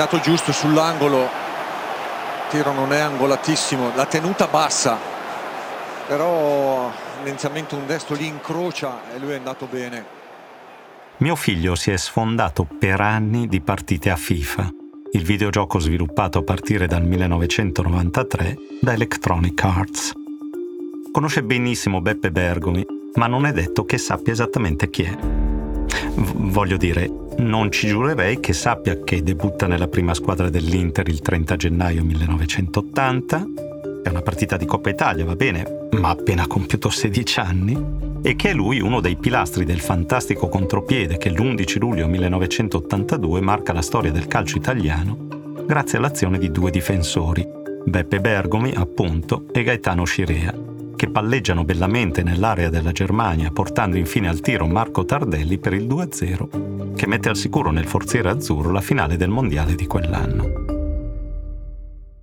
andato giusto sull'angolo, il tiro non è angolatissimo, la tenuta bassa, però inizialmente un destro gli incrocia e lui è andato bene. Mio figlio si è sfondato per anni di partite a FIFA, il videogioco sviluppato a partire dal 1993 da Electronic Arts. Conosce benissimo Beppe Bergomi, ma non è detto che sappia esattamente chi è. Voglio dire, non ci giurerei che sappia che debutta nella prima squadra dell'Inter il 30 gennaio 1980, è una partita di Coppa Italia, va bene, ma ha appena compiuto 16 anni, e che è lui uno dei pilastri del fantastico contropiede che l'11 luglio 1982 marca la storia del calcio italiano grazie all'azione di due difensori, Beppe Bergomi, appunto, e Gaetano Scirea, che palleggiano bellamente nell'area della Germania portando infine al tiro Marco Tardelli per il 2-0, che mette al sicuro nel forziere azzurro la finale del mondiale di quell'anno.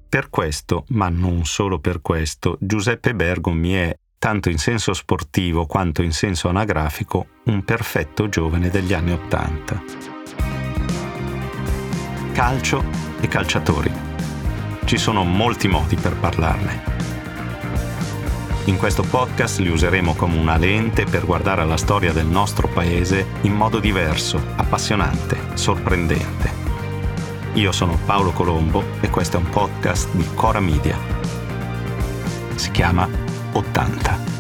Per questo, ma non solo per questo, Giuseppe Bergomi è, tanto in senso sportivo quanto in senso anagrafico, un perfetto giovane degli anni Ottanta. Calcio e calciatori. Ci sono molti modi per parlarne. In questo podcast li useremo come una lente per guardare alla storia del nostro paese in modo diverso, appassionante, sorprendente. Io sono Paolo Colombo e questo è un podcast di Cora Media. Si chiama 80.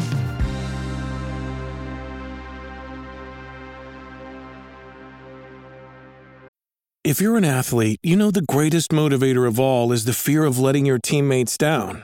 If you're an athlete, you know the greatest motivator of all is the fear of letting your teammates down.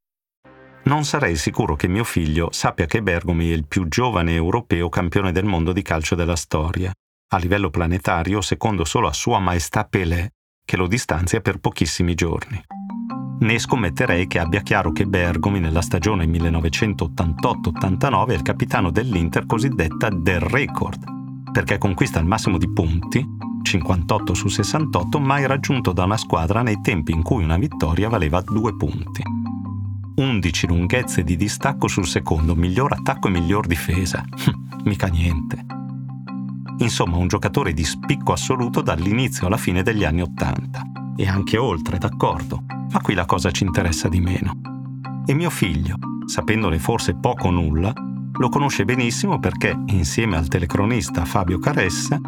Non sarei sicuro che mio figlio sappia che Bergomi è il più giovane europeo campione del mondo di calcio della storia, a livello planetario secondo solo a Sua Maestà Pelé, che lo distanzia per pochissimi giorni. Ne scommetterei che abbia chiaro che Bergomi nella stagione 1988-89 è il capitano dell'Inter cosiddetta del record, perché conquista il massimo di punti, 58 su 68, mai raggiunto da una squadra nei tempi in cui una vittoria valeva 2 punti. 11 lunghezze di distacco sul secondo, miglior attacco e miglior difesa. Mica niente. Insomma, un giocatore di spicco assoluto dall'inizio alla fine degli anni 80. E anche oltre, d'accordo, ma qui la cosa ci interessa di meno. E mio figlio, sapendone forse poco o nulla, lo conosce benissimo perché, insieme al telecronista Fabio Caressa,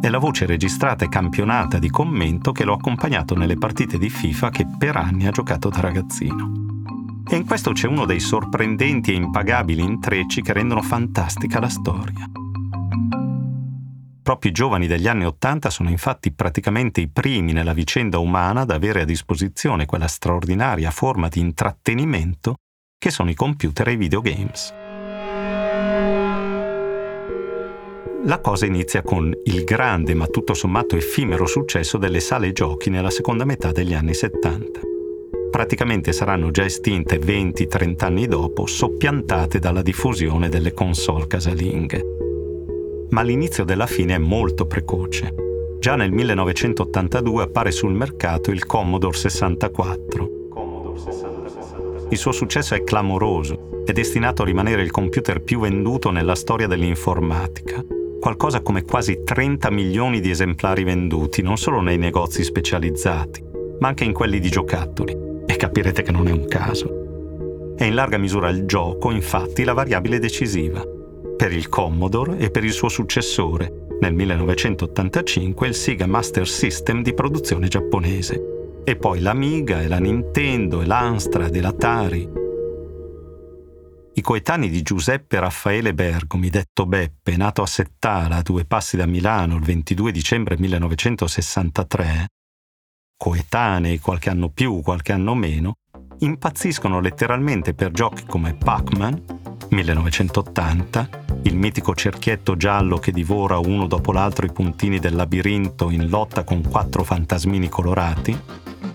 è la voce registrata e campionata di commento che l'ho accompagnato nelle partite di FIFA che per anni ha giocato da ragazzino. E in questo c'è uno dei sorprendenti e impagabili intrecci che rendono fantastica la storia. Proprio i giovani degli anni Ottanta sono infatti praticamente i primi nella vicenda umana ad avere a disposizione quella straordinaria forma di intrattenimento che sono i computer e i videogames. La cosa inizia con il grande ma tutto sommato effimero successo delle sale giochi nella seconda metà degli anni 70. Praticamente saranno già estinte 20-30 anni dopo, soppiantate dalla diffusione delle console casalinghe. Ma l'inizio della fine è molto precoce. Già nel 1982 appare sul mercato il Commodore 64. Il suo successo è clamoroso, è destinato a rimanere il computer più venduto nella storia dell'informatica. Qualcosa come quasi 30 milioni di esemplari venduti, non solo nei negozi specializzati, ma anche in quelli di giocattoli. E capirete che non è un caso. È in larga misura il gioco, infatti, la variabile decisiva per il Commodore e per il suo successore, nel 1985 il Sega Master System di produzione giapponese, e poi l'Amiga e la Nintendo e l'Amstrad e l'Atari. I coetanei di Giuseppe Raffaele Bergomi, detto Beppe, nato a Settara, a 2 passi da Milano, il 22 dicembre 1963, coetanei qualche anno più, qualche anno meno, impazziscono letteralmente per giochi come Pac-Man, 1980, il mitico cerchietto giallo che divora uno dopo l'altro i puntini del labirinto in lotta con 4 fantasmini colorati,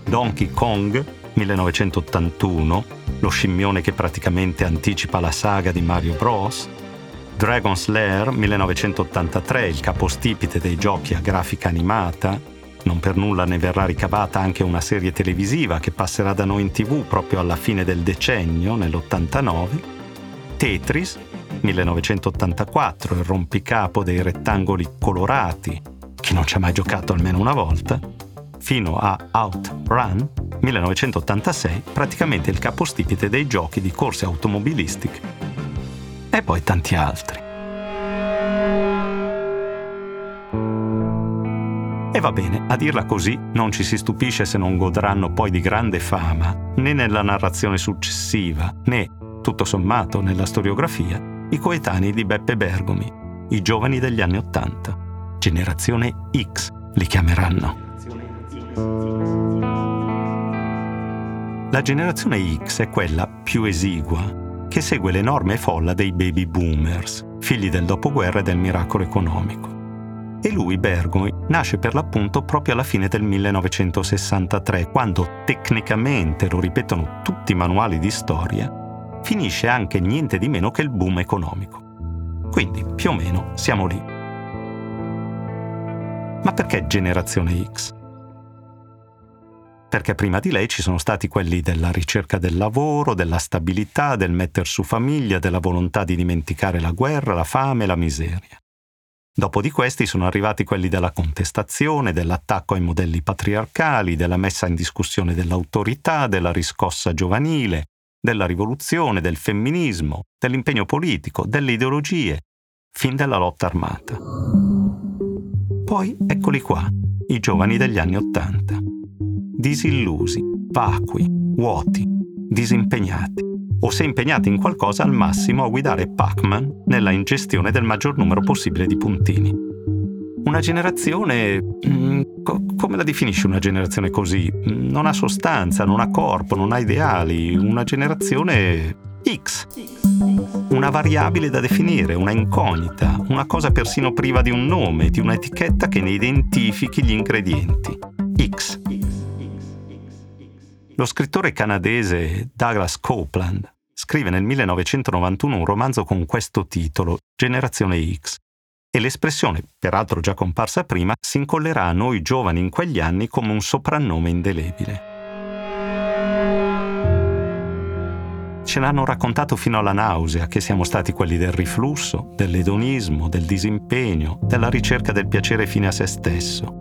Donkey Kong, 1981, lo scimmione che praticamente anticipa la saga di Mario Bros., Dragon's Lair 1983, il capostipite dei giochi a grafica animata. Non per nulla ne verrà ricavata anche una serie televisiva che passerà da noi in TV proprio alla fine del decennio, nell'89. Tetris 1984, il rompicapo dei rettangoli colorati, chi non ci ha mai giocato almeno una volta, fino a Out Run 1986, praticamente il capostipite dei giochi di corse automobilistiche, e poi tanti altri. E va bene, a dirla così non ci si stupisce se non godranno poi di grande fama, né nella narrazione successiva, né, tutto sommato, nella storiografia, i coetanei di Beppe Bergomi, i giovani degli anni Ottanta. Generazione X li chiameranno. La generazione X è quella più esigua, che segue l'enorme folla dei baby boomers, figli del dopoguerra e del miracolo economico. E lui, Bergomi, nasce per l'appunto proprio alla fine del 1963, quando tecnicamente, lo ripetono tutti i manuali di storia, finisce anche niente di meno che il boom economico. Quindi, più o meno, siamo lì. Ma perché generazione X? Perché prima di lei ci sono stati quelli della ricerca del lavoro, della stabilità, del metter su famiglia, della volontà di dimenticare la guerra, la fame e la miseria. Dopo di questi sono arrivati quelli della contestazione, dell'attacco ai modelli patriarcali, della messa in discussione dell'autorità, della riscossa giovanile, della rivoluzione, del femminismo, dell'impegno politico, delle ideologie, fin della lotta armata. Poi eccoli qua, i giovani degli anni Ottanta. Disillusi, vacui, vuoti, disimpegnati, o se impegnati in qualcosa al massimo a guidare Pac-Man nella ingestione del maggior numero possibile di puntini. Una generazione... come la definisci una generazione così? Non ha sostanza, non ha corpo, non ha ideali. Una generazione X. Una variabile da definire, una incognita, una cosa persino priva di un nome, di un'etichetta che ne identifichi gli ingredienti. X. Lo scrittore canadese Douglas Copeland scrive nel 1991 un romanzo con questo titolo, Generazione X, e l'espressione, peraltro già comparsa prima, si incollerà a noi giovani in quegli anni come un soprannome indelebile. Ce l'hanno raccontato fino alla nausea che siamo stati quelli del riflusso, dell'edonismo, del disimpegno, della ricerca del piacere fine a se stesso.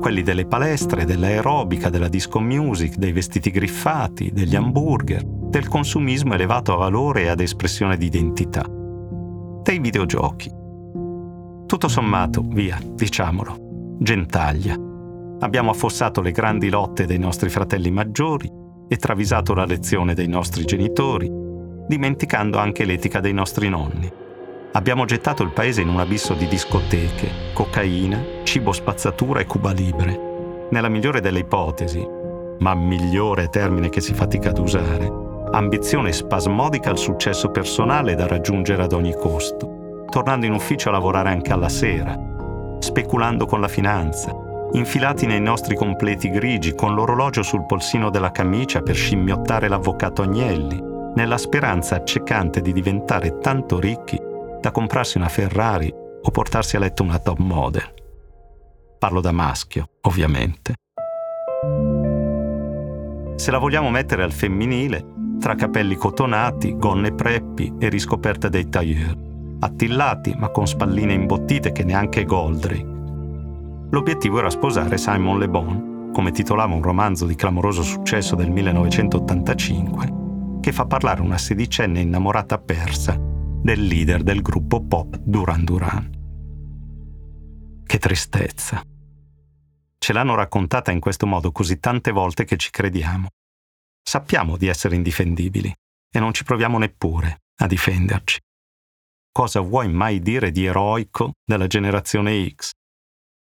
Quelli delle palestre, dell'aerobica, della disco music, dei vestiti griffati, degli hamburger, del consumismo elevato a valore e ad espressione di identità, dei videogiochi. Tutto sommato, via, diciamolo, gentaglia. Abbiamo affossato le grandi lotte dei nostri fratelli maggiori e travisato la lezione dei nostri genitori, dimenticando anche l'etica dei nostri nonni. Abbiamo gettato il paese in un abisso di discoteche, cocaina, cibo spazzatura e Cuba libre. Nella migliore delle ipotesi, ma migliore è termine che si fatica ad usare, ambizione spasmodica al successo personale da raggiungere ad ogni costo, tornando in ufficio a lavorare anche alla sera, speculando con la finanza, infilati nei nostri completi grigi con l'orologio sul polsino della camicia per scimmiottare l'avvocato Agnelli, nella speranza accecante di diventare tanto ricchi da comprarsi una Ferrari o portarsi a letto una top model. Parlo da maschio, ovviamente. Se la vogliamo mettere al femminile, tra capelli cotonati, gonne preppi e riscoperta dei tailleur, attillati ma con spalline imbottite che neanche Goldrake. L'obiettivo era sposare Simon Le Bon, come titolava un romanzo di clamoroso successo del 1985, che fa parlare una sedicenne innamorata persa del leader del gruppo pop Duran Duran. Che tristezza. Ce l'hanno raccontata in questo modo così tante volte che ci crediamo. Sappiamo di essere indifendibili e non ci proviamo neppure a difenderci. Cosa vuoi mai dire di eroico della generazione X?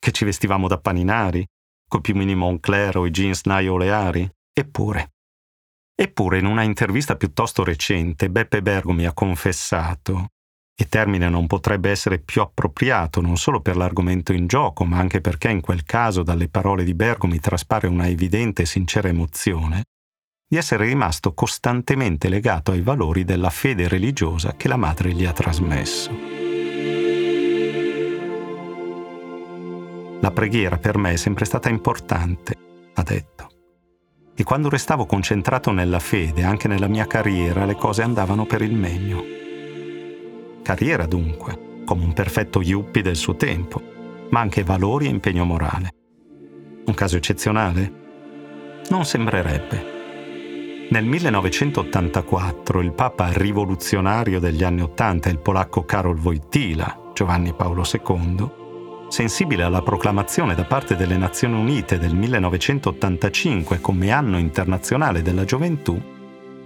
Che ci vestivamo da paninari, coi piumini Moncler o i jeans Naj-Oleari? Eppure, in una intervista piuttosto recente, Beppe Bergomi ha confessato, e termine non potrebbe essere più appropriato non solo per l'argomento in gioco, ma anche perché in quel caso dalle parole di Bergomi traspare una evidente e sincera emozione, di essere rimasto costantemente legato ai valori della fede religiosa che la madre gli ha trasmesso. La preghiera per me è sempre stata importante, ha detto. E quando restavo concentrato nella fede, anche nella mia carriera, le cose andavano per il meglio. Carriera dunque, come un perfetto yuppie del suo tempo, ma anche valori e impegno morale. Un caso eccezionale? Non sembrerebbe. Nel 1984 il papa rivoluzionario degli anni '80, il polacco Karol Wojtyla, Giovanni Paolo II, sensibile alla proclamazione da parte delle Nazioni Unite del 1985 come anno internazionale della gioventù,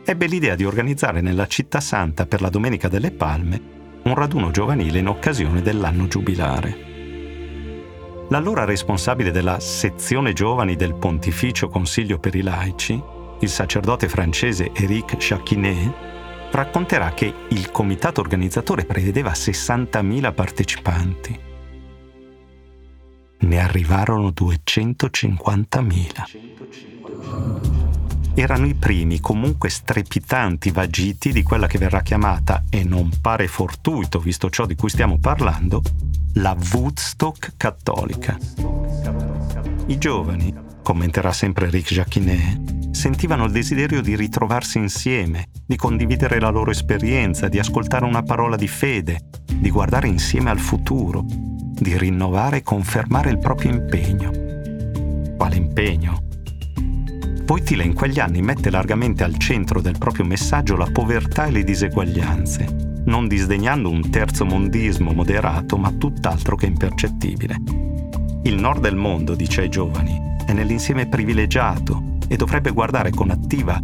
ebbe l'idea di organizzare nella Città Santa per la Domenica delle Palme un raduno giovanile in occasione dell'anno giubilare. L'allora responsabile della sezione giovani del Pontificio Consiglio per i Laici, il sacerdote francese Éric Jacquinet, racconterà che il comitato organizzatore prevedeva 60.000 partecipanti. Ne arrivarono 250.000. Erano i primi, comunque strepitanti vagiti di quella che verrà chiamata, e non pare fortuito visto ciò di cui stiamo parlando, la Woodstock cattolica. I giovani, commenterà sempre Rick Jacquinet, sentivano il desiderio di ritrovarsi insieme, di condividere la loro esperienza, di ascoltare una parola di fede, di guardare insieme al futuro, di rinnovare e confermare il proprio impegno. Quale impegno? Wojtyla in quegli anni mette largamente al centro del proprio messaggio la povertà e le diseguaglianze, non disdegnando un terzomondismo moderato ma tutt'altro che impercettibile. Il nord del mondo, dice ai giovani, è nell'insieme privilegiato e dovrebbe guardare con attiva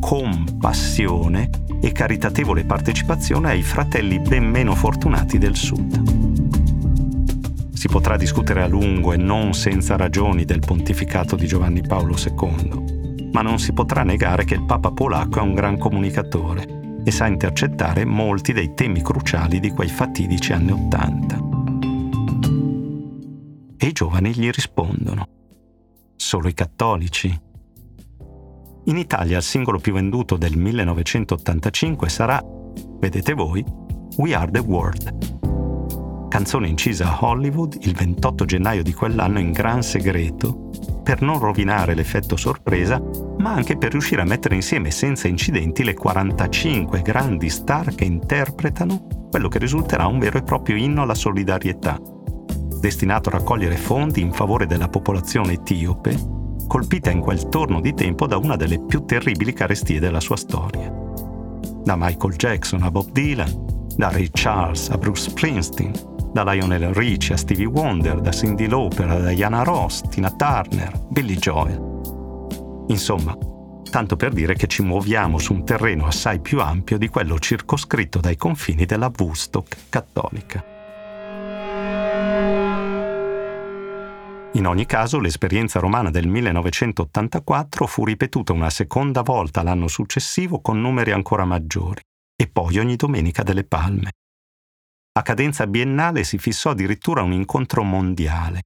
compassione e caritatevole partecipazione ai fratelli ben meno fortunati del sud. Si potrà discutere a lungo e non senza ragioni del pontificato di Giovanni Paolo II, ma non si potrà negare che il Papa polacco è un gran comunicatore e sa intercettare molti dei temi cruciali di quei fatidici anni Ottanta. E i giovani gli rispondono: solo i cattolici? In Italia il singolo più venduto del 1985 sarà, vedete voi, We Are the World, canzone incisa a Hollywood il 28 gennaio di quell'anno in gran segreto, per non rovinare l'effetto sorpresa, ma anche per riuscire a mettere insieme senza incidenti le 45 grandi star che interpretano quello che risulterà un vero e proprio inno alla solidarietà, destinato a raccogliere fondi in favore della popolazione etiope, colpita in quel torno di tempo da una delle più terribili carestie della sua storia. Da Michael Jackson a Bob Dylan, da Ray Charles a Bruce Springsteen, da Lionel Richie a Stevie Wonder, da Cyndi Lauper a Diana Ross, Tina Turner, Billy Joel. Insomma, tanto per dire che ci muoviamo su un terreno assai più ampio di quello circoscritto dai confini della Woodstock cattolica. In ogni caso, l'esperienza romana del 1984 fu ripetuta una seconda volta l'anno successivo con numeri ancora maggiori, e poi ogni domenica delle Palme. A cadenza biennale si fissò addirittura un incontro mondiale,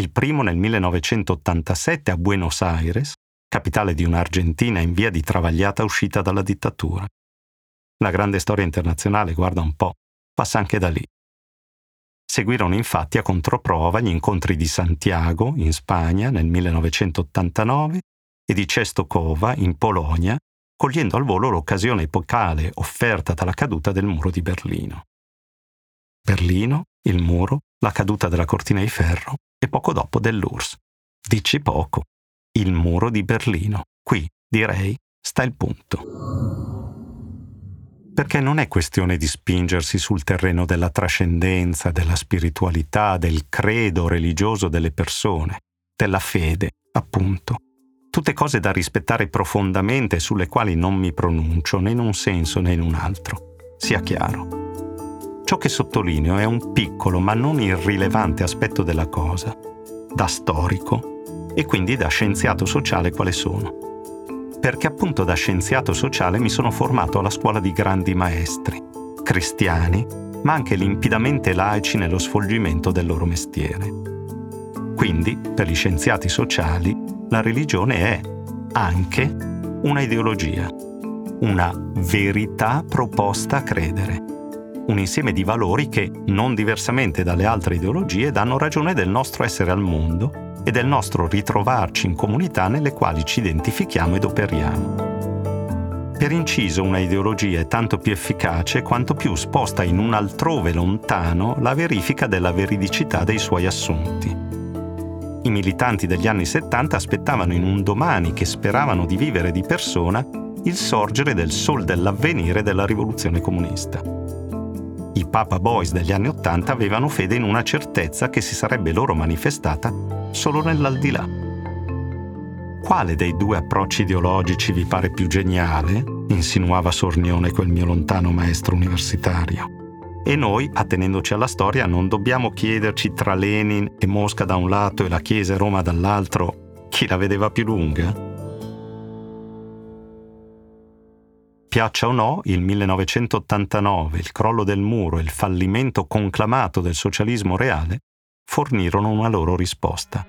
il primo nel 1987 a Buenos Aires, capitale di un'Argentina in via di travagliata uscita dalla dittatura. La grande storia internazionale, guarda un po', passa anche da lì. Seguirono infatti a controprova gli incontri di Santiago, in Spagna, nel 1989 e di Czestochowa, in Polonia, cogliendo al volo l'occasione epocale offerta dalla caduta del muro di Berlino. Berlino, il muro, la caduta della cortina di ferro e poco dopo dell'URSS. Dici poco. Il muro di Berlino. Qui, direi, sta il punto. Perché non è questione di spingersi sul terreno della trascendenza, della spiritualità, del credo religioso delle persone, della fede, appunto. Tutte cose da rispettare profondamente sulle quali non mi pronuncio né in un senso né in un altro. Sia chiaro. Ciò che sottolineo è un piccolo ma non irrilevante aspetto della cosa, da storico e quindi da scienziato sociale quale sono. Perché appunto da scienziato sociale mi sono formato alla scuola di grandi maestri, cristiani, ma anche limpidamente laici nello svolgimento del loro mestiere. Quindi, per gli scienziati sociali, la religione è anche una ideologia, una verità proposta a credere, un insieme di valori che, non diversamente dalle altre ideologie, danno ragione del nostro essere al mondo e del nostro ritrovarci in comunità nelle quali ci identifichiamo ed operiamo. Per inciso, una ideologia è tanto più efficace quanto più sposta in un altrove lontano la verifica della veridicità dei suoi assunti. I militanti degli anni 70 aspettavano in un domani che speravano di vivere di persona il sorgere del sol dell'avvenire della rivoluzione comunista. I Papa Boys degli anni 80 avevano fede in una certezza che si sarebbe loro manifestata solo nell'aldilà. Quale dei due approcci ideologici vi pare più geniale? Insinuava sornione quel mio lontano maestro universitario. E noi, attenendoci alla storia, non dobbiamo chiederci tra Lenin e Mosca da un lato e la Chiesa e Roma dall'altro chi la vedeva più lunga? Piaccia o no, il 1989, il crollo del muro e il fallimento conclamato del socialismo reale fornirono una loro risposta.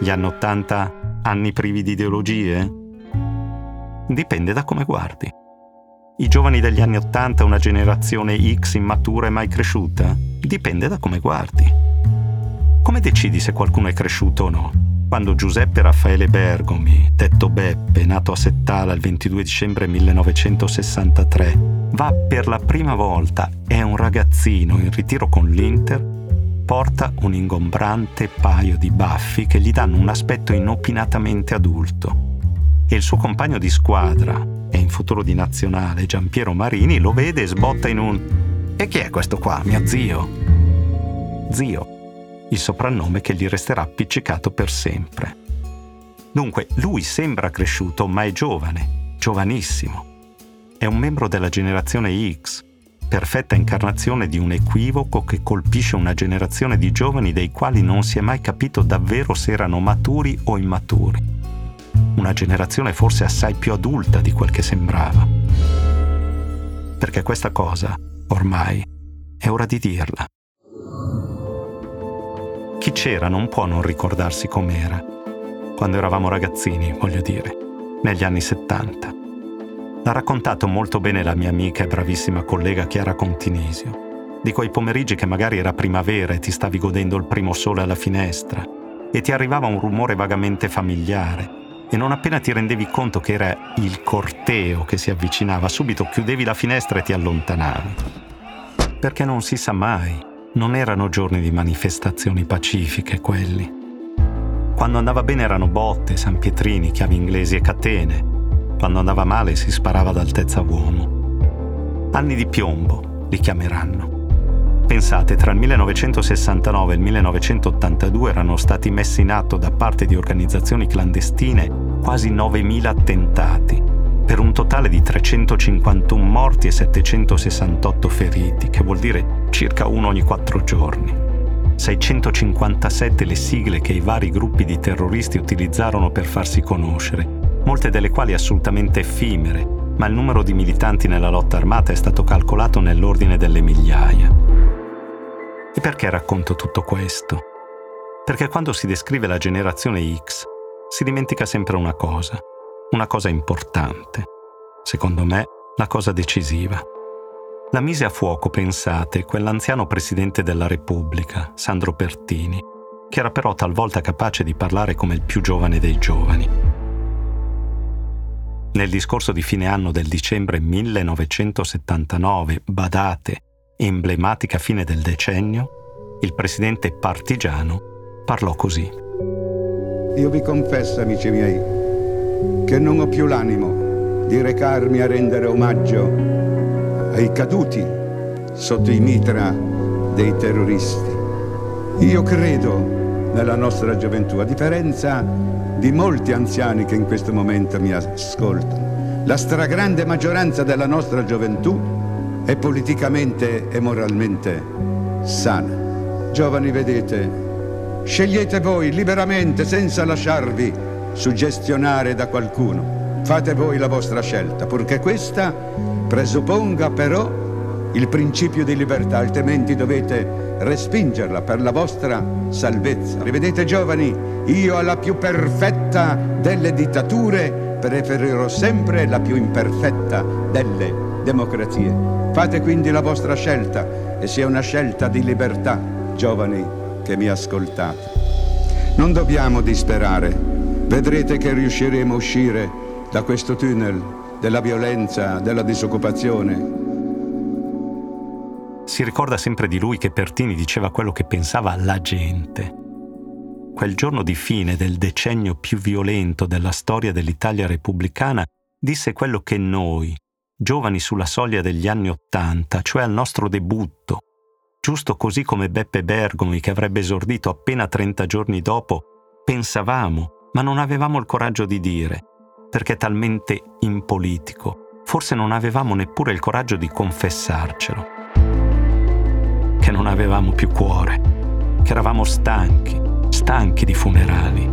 Gli anni 80, anni privi di ideologie? Dipende da come guardi. I giovani degli anni 80, una generazione X immatura e mai cresciuta? Dipende da come guardi. Come decidi se qualcuno è cresciuto o no? Quando Giuseppe Raffaele Bergomi, detto Beppe, nato a Settala il 22 dicembre 1963, va per la prima volta, è un ragazzino in ritiro con l'Inter, porta un ingombrante paio di baffi che gli danno un aspetto inopinatamente adulto. E il suo compagno di squadra, e in futuro di nazionale, Giampiero Marini, lo vede e sbotta in un «E chi è questo qua? Mio zio?» Zio, il soprannome che gli resterà appiccicato per sempre. Dunque, lui sembra cresciuto, ma è giovane, giovanissimo. È un membro della generazione X, perfetta incarnazione di un equivoco che colpisce una generazione di giovani dei quali non si è mai capito davvero se erano maturi o immaturi. Una generazione forse assai più adulta di quel che sembrava. Perché questa cosa, ormai, è ora di dirla. Chi c'era non può non ricordarsi com'era. Quando eravamo ragazzini, voglio dire, negli anni 70. L'ha raccontato molto bene la mia amica e bravissima collega Chiara Continisio, di quei pomeriggi che magari era primavera e ti stavi godendo il primo sole alla finestra e ti arrivava un rumore vagamente familiare e non appena ti rendevi conto che era il corteo che si avvicinava, subito chiudevi la finestra e ti allontanavi. Perché non si sa mai, non erano giorni di manifestazioni pacifiche quelli. Quando andava bene erano botte, sanpietrini, chiavi inglesi e catene. Quando andava male si sparava ad altezza uomo. Anni di piombo, li chiameranno. Pensate, tra il 1969 e il 1982 erano stati messi in atto da parte di organizzazioni clandestine quasi 9.000 attentati, per un totale di 351 morti e 768 feriti, che vuol dire circa uno ogni 4 giorni. 657 le sigle che i vari gruppi di terroristi utilizzarono per farsi conoscere, molte delle quali assolutamente effimere, ma il numero di militanti nella lotta armata è stato calcolato nell'ordine delle migliaia. E perché racconto tutto questo? Perché quando si descrive la generazione X si dimentica sempre una cosa importante. Secondo me, la cosa decisiva. La mise a fuoco, pensate, quell'anziano presidente della Repubblica, Sandro Pertini, che era però talvolta capace di parlare come il più giovane dei giovani. Nel discorso di fine anno del dicembre 1979, badate, emblematica fine del decennio, il presidente partigiano parlò così. Io vi confesso, amici miei, che non ho più l'animo di recarmi a rendere omaggio ai caduti sotto i mitra dei terroristi. Io credo nella nostra gioventù, a differenza di molti anziani che in questo momento mi ascoltano. La stragrande maggioranza della nostra gioventù è politicamente e moralmente sana. Giovani, vedete, scegliete voi liberamente senza lasciarvi suggestionare da qualcuno. Fate voi la vostra scelta, purché questa presupponga però il principio di libertà, altrimenti dovete respingerla per la vostra salvezza. Rivedete giovani, io alla più perfetta delle dittature preferirò sempre la più imperfetta delle democrazie. Fate quindi la vostra scelta e sia una scelta di libertà, giovani che mi ascoltate. Non dobbiamo disperare, vedrete che riusciremo a uscire da questo tunnel della violenza, della disoccupazione. Si ricorda sempre di lui che Pertini diceva quello che pensava alla gente. Quel giorno di fine del decennio più violento della storia dell'Italia repubblicana disse quello che noi, giovani sulla soglia degli anni '80, cioè al nostro debutto, giusto così come Beppe Bergomi, che avrebbe esordito appena 30 giorni dopo, pensavamo, ma non avevamo il coraggio di dire, perché è talmente impolitico. Forse non avevamo neppure il coraggio di confessarcelo. Che non avevamo più cuore, che eravamo stanchi di funerali,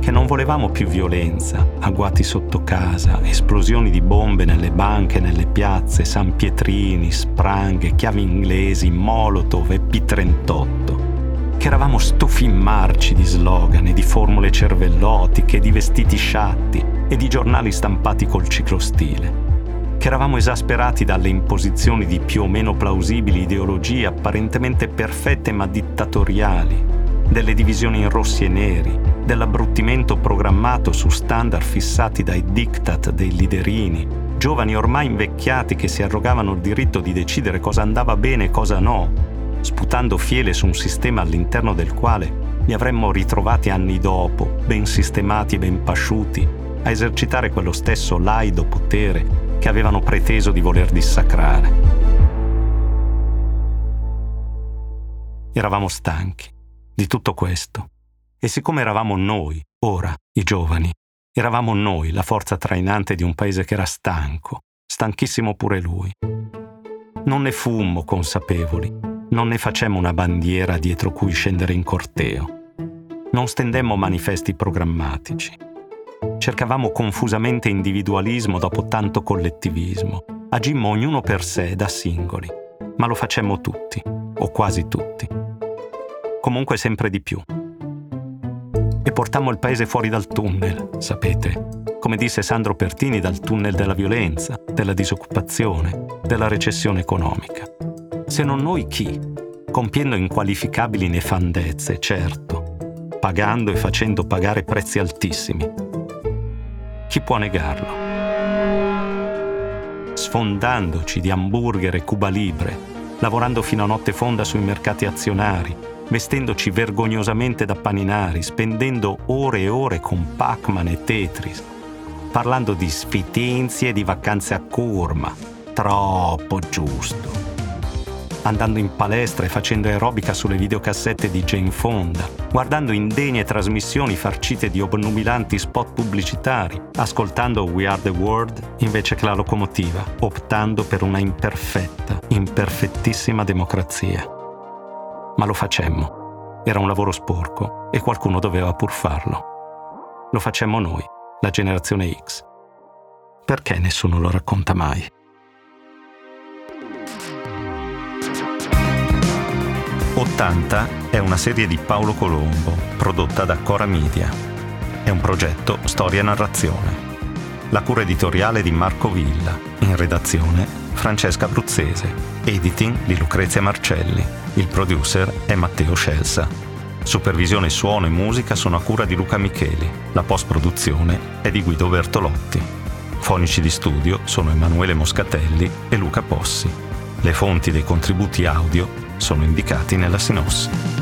che non volevamo più violenza, agguati sotto casa, esplosioni di bombe nelle banche, nelle piazze, sanpietrini, spranghe, chiavi inglesi, molotov e P38, che eravamo stufi marci di slogan e di formule cervellotiche, di vestiti sciatti e di giornali stampati col ciclostile, che eravamo esasperati dalle imposizioni di più o meno plausibili ideologie apparentemente perfette ma dittatoriali, delle divisioni in rossi e neri, dell'abbruttimento programmato su standard fissati dai diktat dei liderini, giovani ormai invecchiati che si arrogavano il diritto di decidere cosa andava bene e cosa no, sputando fiele su un sistema all'interno del quale li avremmo ritrovati anni dopo, ben sistemati e ben pasciuti, a esercitare quello stesso laido potere che avevano preteso di voler dissacrare. Eravamo stanchi di tutto questo e siccome eravamo noi, ora, i giovani, eravamo noi la forza trainante di un paese che era stanco, stanchissimo pure lui. Non ne fummo consapevoli, non ne facemmo una bandiera dietro cui scendere in corteo, non stendemmo manifesti programmatici. Cercavamo confusamente individualismo dopo tanto collettivismo. Agimmo ognuno per sé, da singoli, ma lo facemmo tutti, o quasi tutti. Comunque sempre di più. E portammo il paese fuori dal tunnel, sapete. Come disse Sandro Pertini, dal tunnel della violenza, della disoccupazione, della recessione economica. Se non noi chi? Compiendo inqualificabili nefandezze, certo, pagando e facendo pagare prezzi altissimi. Chi può negarlo? Sfondandoci di hamburger e Cuba libre, lavorando fino a notte fonda sui mercati azionari, vestendoci vergognosamente da paninari, spendendo ore e ore con Pac-Man e Tetris, parlando di sfitinzie e di vacanze a Curma, troppo giusto. Andando in palestra e facendo aerobica sulle videocassette di Jane Fonda, guardando indegne trasmissioni farcite di obnubilanti spot pubblicitari, ascoltando We Are The World invece che la locomotiva, optando per una imperfetta, imperfettissima democrazia. Ma lo facemmo. Era un lavoro sporco e qualcuno doveva pur farlo. Lo facemmo noi, la generazione X. Perché nessuno lo racconta mai? '80 è una serie di Paolo Colombo, prodotta da Cora Media. È un progetto storia e narrazione. La cura editoriale di Marco Villa, in redazione Francesca Bruzzese, editing di Lucrezia Marcelli. Il producer è Matteo Scelsa. Supervisione suono e musica sono a cura di Luca Micheli. La post-produzione è di Guido Bertolotti. Fonici di studio sono Emanuele Moscatelli e Luca Possi. Le fonti dei contributi audio sono indicati nella sinossi.